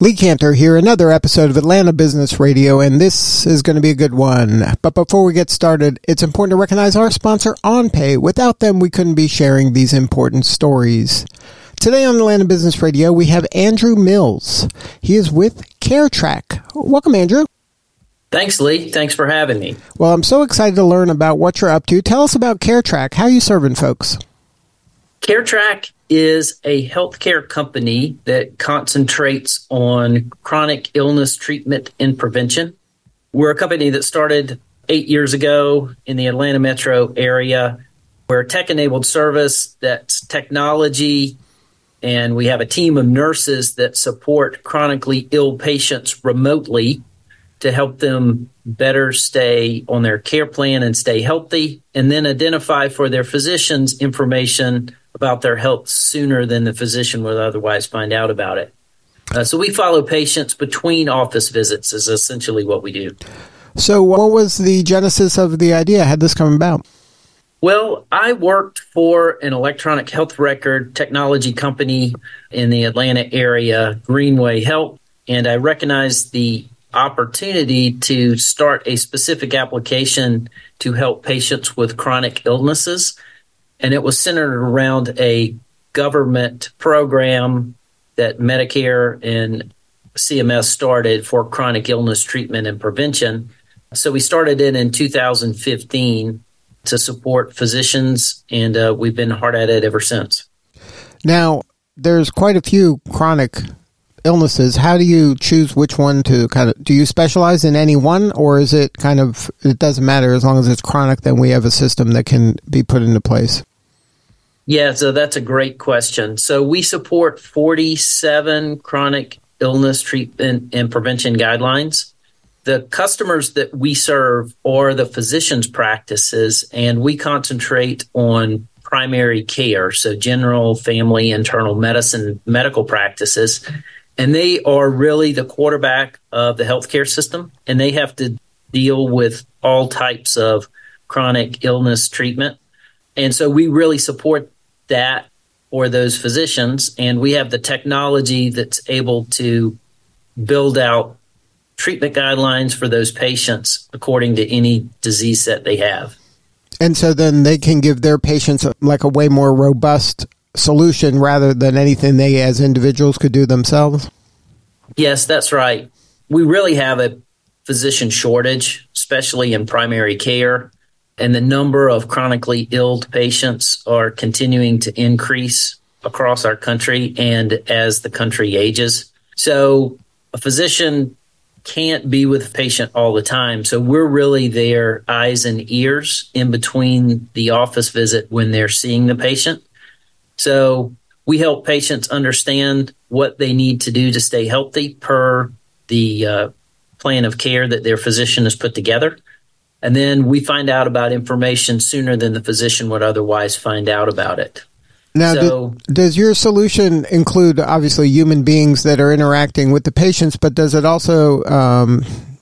Lee Cantor here, another episode of Atlanta Business Radio, and this is going to be a good one. But before we get started, it's important to recognize our sponsor, OnPay. Without them, we couldn't be sharing these important stories. Today on Atlanta Business Radio, we have Andrew Mills. He is with CareTrack. Welcome, Andrew. Thanks, Lee. Thanks for having me. Well, I'm so excited to learn about what you're up to. Tell us about CareTrack. How are you serving folks? CareTrack is a healthcare company that concentrates on chronic illness treatment and prevention. We're a company that started 8 years ago in the Atlanta metro area. We're a tech-enabled service that's technology, and we have a team of nurses that support chronically ill patients remotely to help them better stay on their care plan and stay healthy, and then identify for their physicians information about their health sooner than the physician would otherwise find out about it. So we follow patients between office visits is essentially what we do. So what was the genesis of the idea? How did this come about? Well, I worked for an electronic health record technology company in the Atlanta area, Greenway Health, and I recognized the opportunity to start a specific application to help patients with chronic illnesses. And it was centered around a government program that Medicare and CMS started for chronic illness treatment and prevention. So we started it in 2015 to support physicians, and we've been hard at it ever since. Now, there's quite a few chronic illnesses. How do you choose which one to do you specialize in any one, or is it it doesn't matter as long as it's chronic, then we have a system that can be put into place? Yeah, so that's a great question. So we support 47 chronic illness treatment and prevention guidelines. The customers that we serve are the physicians' practices, and we concentrate on primary care, so general, family, internal medicine, medical practices. And they are really the quarterback of the healthcare system, and they have to deal with all types of chronic illness treatment. And so we really support that for those physicians, and we have the technology that's able to build out treatment guidelines for those patients according to any disease that they have. And so then they can give their patients a way more robust solution rather than anything they as individuals could do themselves? Yes, that's right. We really have a physician shortage, especially in primary care, and the number of chronically ill patients are continuing to increase across our country and as the country ages. So a physician can't be with the patient all the time. So we're really their eyes and ears in between the office visit when they're seeing the patient. So we help patients understand what they need to do to stay healthy per the plan of care that their physician has put together. And then we find out about information sooner than the physician would otherwise find out about it. Now, so, does your solution include, obviously, human beings that are interacting with the patients, but does it also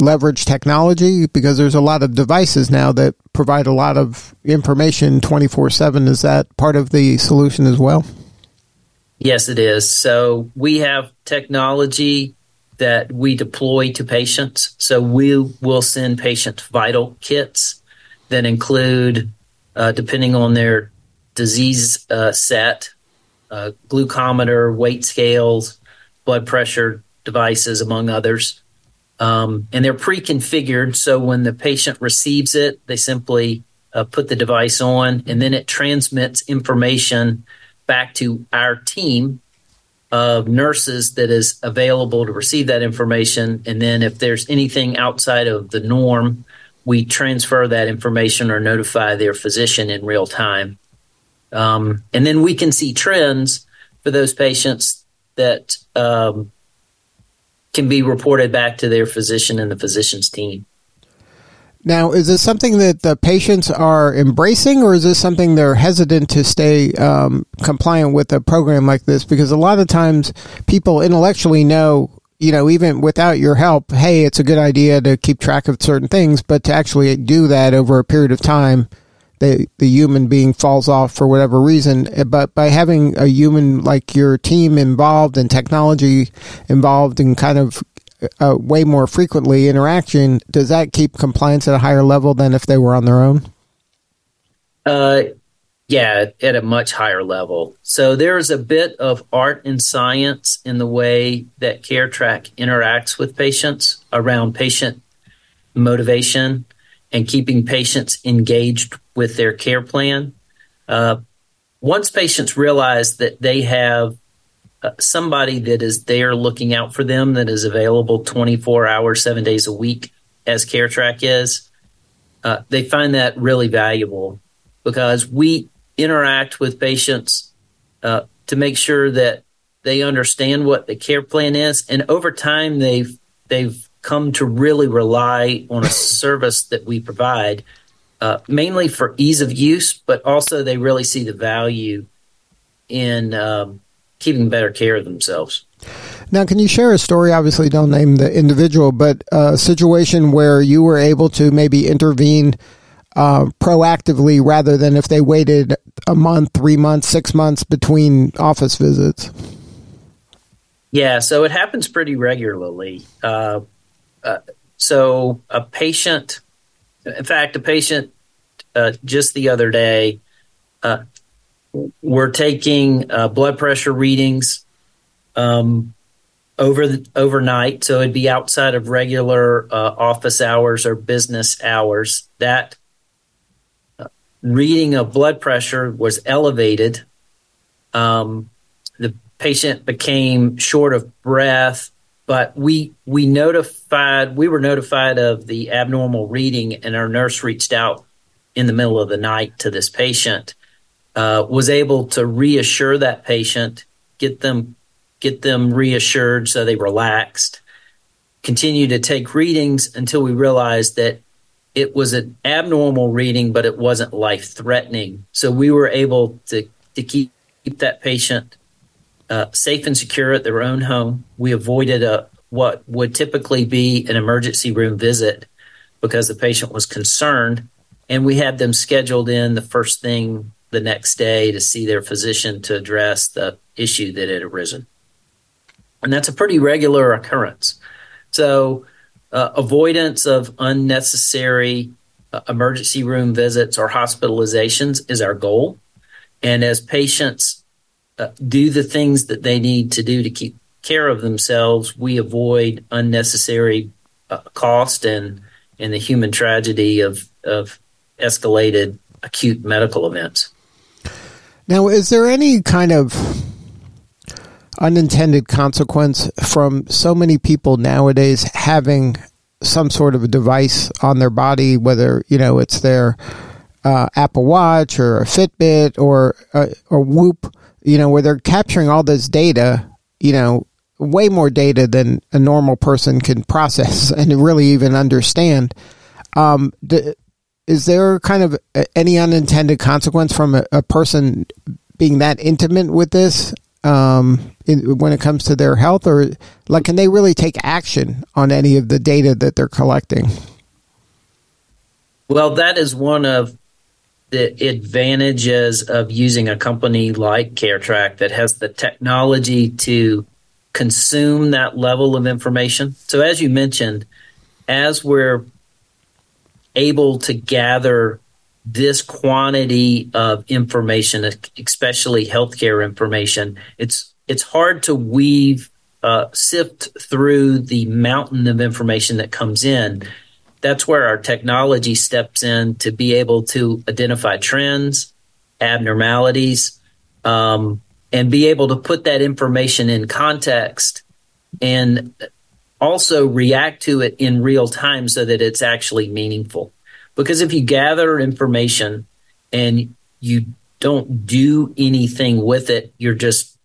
leverage technology? Because there's a lot of devices now that provide a lot of information 24/7. Is that part of the solution as well? Yes, it is. So we have technology that we deploy to patients. So we will send patients vital kits that include, depending on their disease set, glucometer, weight scales, blood pressure devices, among others. And they're pre-configured, so when the patient receives it, they simply put the device on, and then it transmits information back to our team of nurses that is available to receive that information. And then if there's anything outside of the norm, we transfer that information or notify their physician in real time. And then we can see trends for those patients that can be reported back to their physician and the physician's team. Now, is this something that the patients are embracing, or is this something they're hesitant to stay compliant with a program like this? Because a lot of times people intellectually know, you know, even without your help, hey, it's a good idea to keep track of certain things, but to actually do that over a period of time, the human being falls off for whatever reason. But by having a human like your team involved and technology involved and kind of way more frequently interaction, does that keep compliance at a higher level than if they were on their own? Yeah, at a much higher level. So there's a bit of art and science in the way that CareTrack interacts with patients around patient motivation and keeping patients engaged with their care plan. Once patients realize that they have somebody that is there looking out for them, that is available 24 hours, 7 days a week, as CareTrack is, they find that really valuable because we interact with patients to make sure that they understand what the care plan is. And over time, they've come to really rely on a service that we provide, mainly for ease of use, but also they really see the value in keeping better care of themselves. Now, can you share a story? Obviously, don't name the individual, but a situation where you were able to maybe intervene proactively rather than if they waited a month, 3 months, 6 months between office visits. Yeah, so it happens pretty regularly. So a patient, in fact, just the other day, we're taking blood pressure readings overnight, so it'd be outside of regular office hours or business hours. That reading of blood pressure was elevated. The patient became short of breath, but we were notified of the abnormal reading, and our nurse reached out in the middle of the night to this patient. Was able to reassure that patient, get them reassured so they relaxed, continue to take readings until we realized that it was an abnormal reading, but it wasn't life-threatening. So we were able to keep that patient safe and secure at their own home. We avoided what would typically be an emergency room visit because the patient was concerned, and we had them scheduled in the first thing the next day to see their physician to address the issue that had arisen. And that's a pretty regular occurrence. So avoidance of unnecessary emergency room visits or hospitalizations is our goal. And as patients do the things that they need to do to keep care of themselves, we avoid unnecessary cost and the human tragedy of escalated acute medical events. Now, is there any kind of unintended consequence from so many people nowadays having some sort of a device on their body, whether, you know, it's their Apple Watch or a Fitbit or Whoop, you know, where they're capturing all this data, you know, way more data than a normal person can process and really even understand. Is there kind of any unintended consequence from a person being that intimate with this when it comes to their health? Or like, can they really take action on any of the data that they're collecting? Well, that is one of the advantages of using a company like CareTrack that has the technology to consume that level of information. So as you mentioned, as we're able to gather this quantity of information, especially healthcare information, it's hard to sift through the mountain of information that comes in. That's where our technology steps in to be able to identify trends, abnormalities, and be able to put that information in context and also react to it in real time so that it's actually meaningful. Because if you gather information and you don't do anything with it, you're just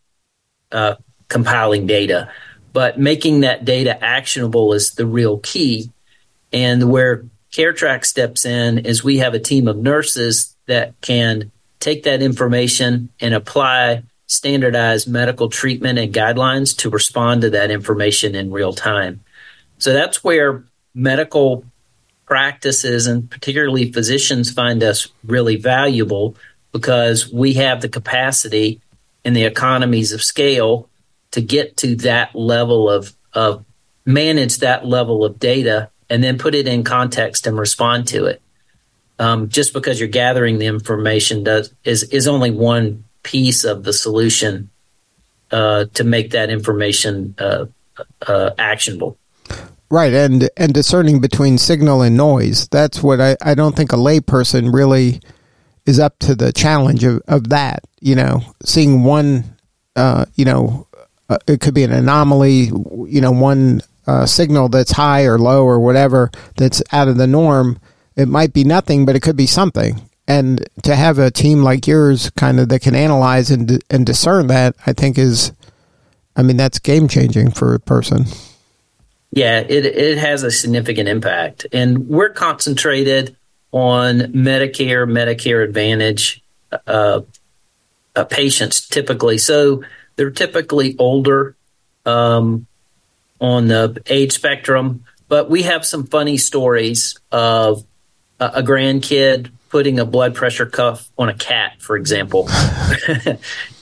compiling data. But making that data actionable is the real key. And where CareTrack steps in is we have a team of nurses that can take that information and apply standardized medical treatment and guidelines to respond to that information in real time. So that's where medical practices and particularly physicians find us really valuable, because we have the capacity and the economies of scale to get to that level of manage that level of data and then put it in context and respond to it. Just because you're gathering the information is only one piece of the solution to make that information actionable. Right, and discerning between signal and noise. That's what I don't think a layperson really is up to the challenge of that. You know, seeing one, it could be an anomaly, one signal that's high or low or whatever that's out of the norm. It might be nothing, but it could be something. And to have a team like yours kind of that can analyze and discern that, I think that's game-changing for a person. Yeah, it has a significant impact. And we're concentrated on Medicare Advantage patients typically. So they're typically older on the age spectrum. But we have some funny stories of a grandkid putting a blood pressure cuff on a cat, for example. But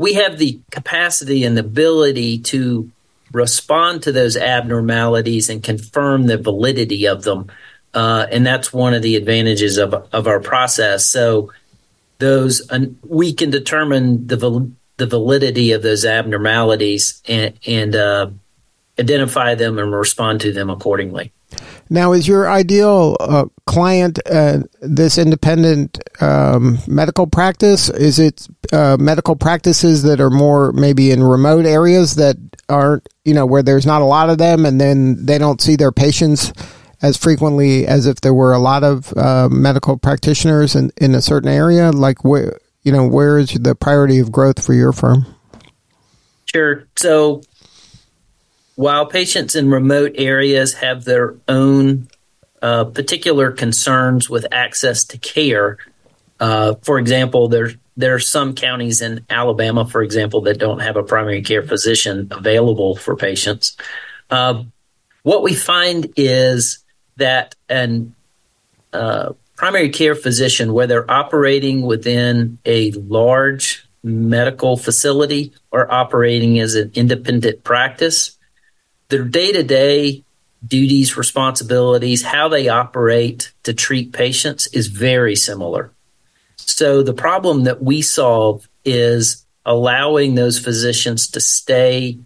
we have the capacity and the ability to respond to those abnormalities and confirm the validity of them. And that's one of the advantages of our process. So we can determine the validity of those abnormalities and identify them and respond to them accordingly. Now, is your ideal client this independent medical practice? Is it medical practices that are more maybe in remote areas that aren't, where there's not a lot of them, and then they don't see their patients as frequently as if there were a lot of medical practitioners in a certain area? Like, where is the priority of growth for your firm? Sure. So while patients in remote areas have their own particular concerns with access to care, for example, there are some counties in Alabama, for example, that don't have a primary care physician available for patients. What we find is that a primary care physician, whether operating within a large medical facility or operating as an independent practice, their day-to-day duties, responsibilities, how they operate to treat patients is very similar. So the problem that we solve is allowing those physicians to stay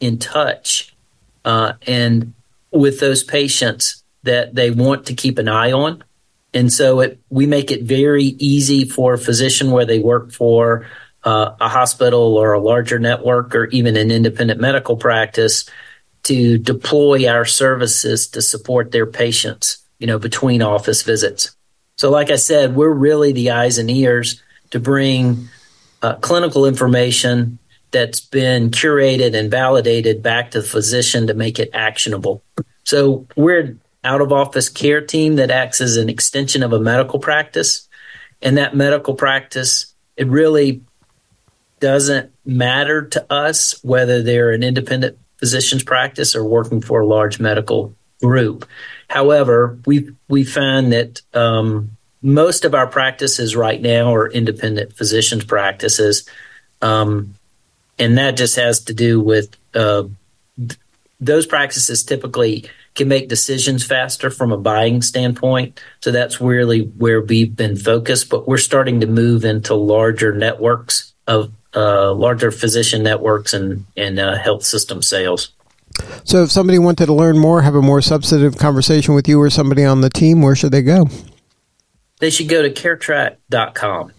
in touch and with those patients that they want to keep an eye on. And so we make it very easy for a physician, where they work for a hospital or a larger network or even an independent medical practice, to deploy our services to support their patients, between office visits. So like I said, we're really the eyes and ears to bring clinical information that's been curated and validated back to the physician to make it actionable. So we're an out-of-office care team that acts as an extension of a medical practice. And that medical practice, it really doesn't matter to us whether they're an independent physician's practice or working for a large medical group. However, we find that most of our practices right now are independent physicians' practices, and that just has to do with those practices typically can make decisions faster from a buying standpoint. So that's really where we've been focused, but we're starting to move into larger networks of larger physician networks and health system sales. So if somebody wanted to learn more, have a more substantive conversation with you or somebody on the team, where should they go? They should go to caretrack.com.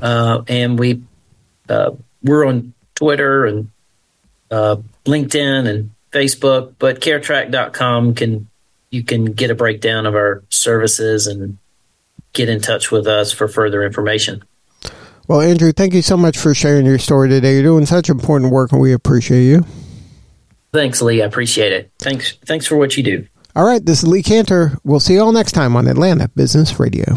And we're on Twitter and LinkedIn and Facebook, but caretrack.com you can get a breakdown of our services and get in touch with us for further information. Well, Andrew, thank you so much for sharing your story today. You're doing such important work, and we appreciate you. Thanks, Lee. I appreciate it. Thanks for what you do. All right, this is Lee Cantor. We'll see you all next time on Atlanta Business Radio.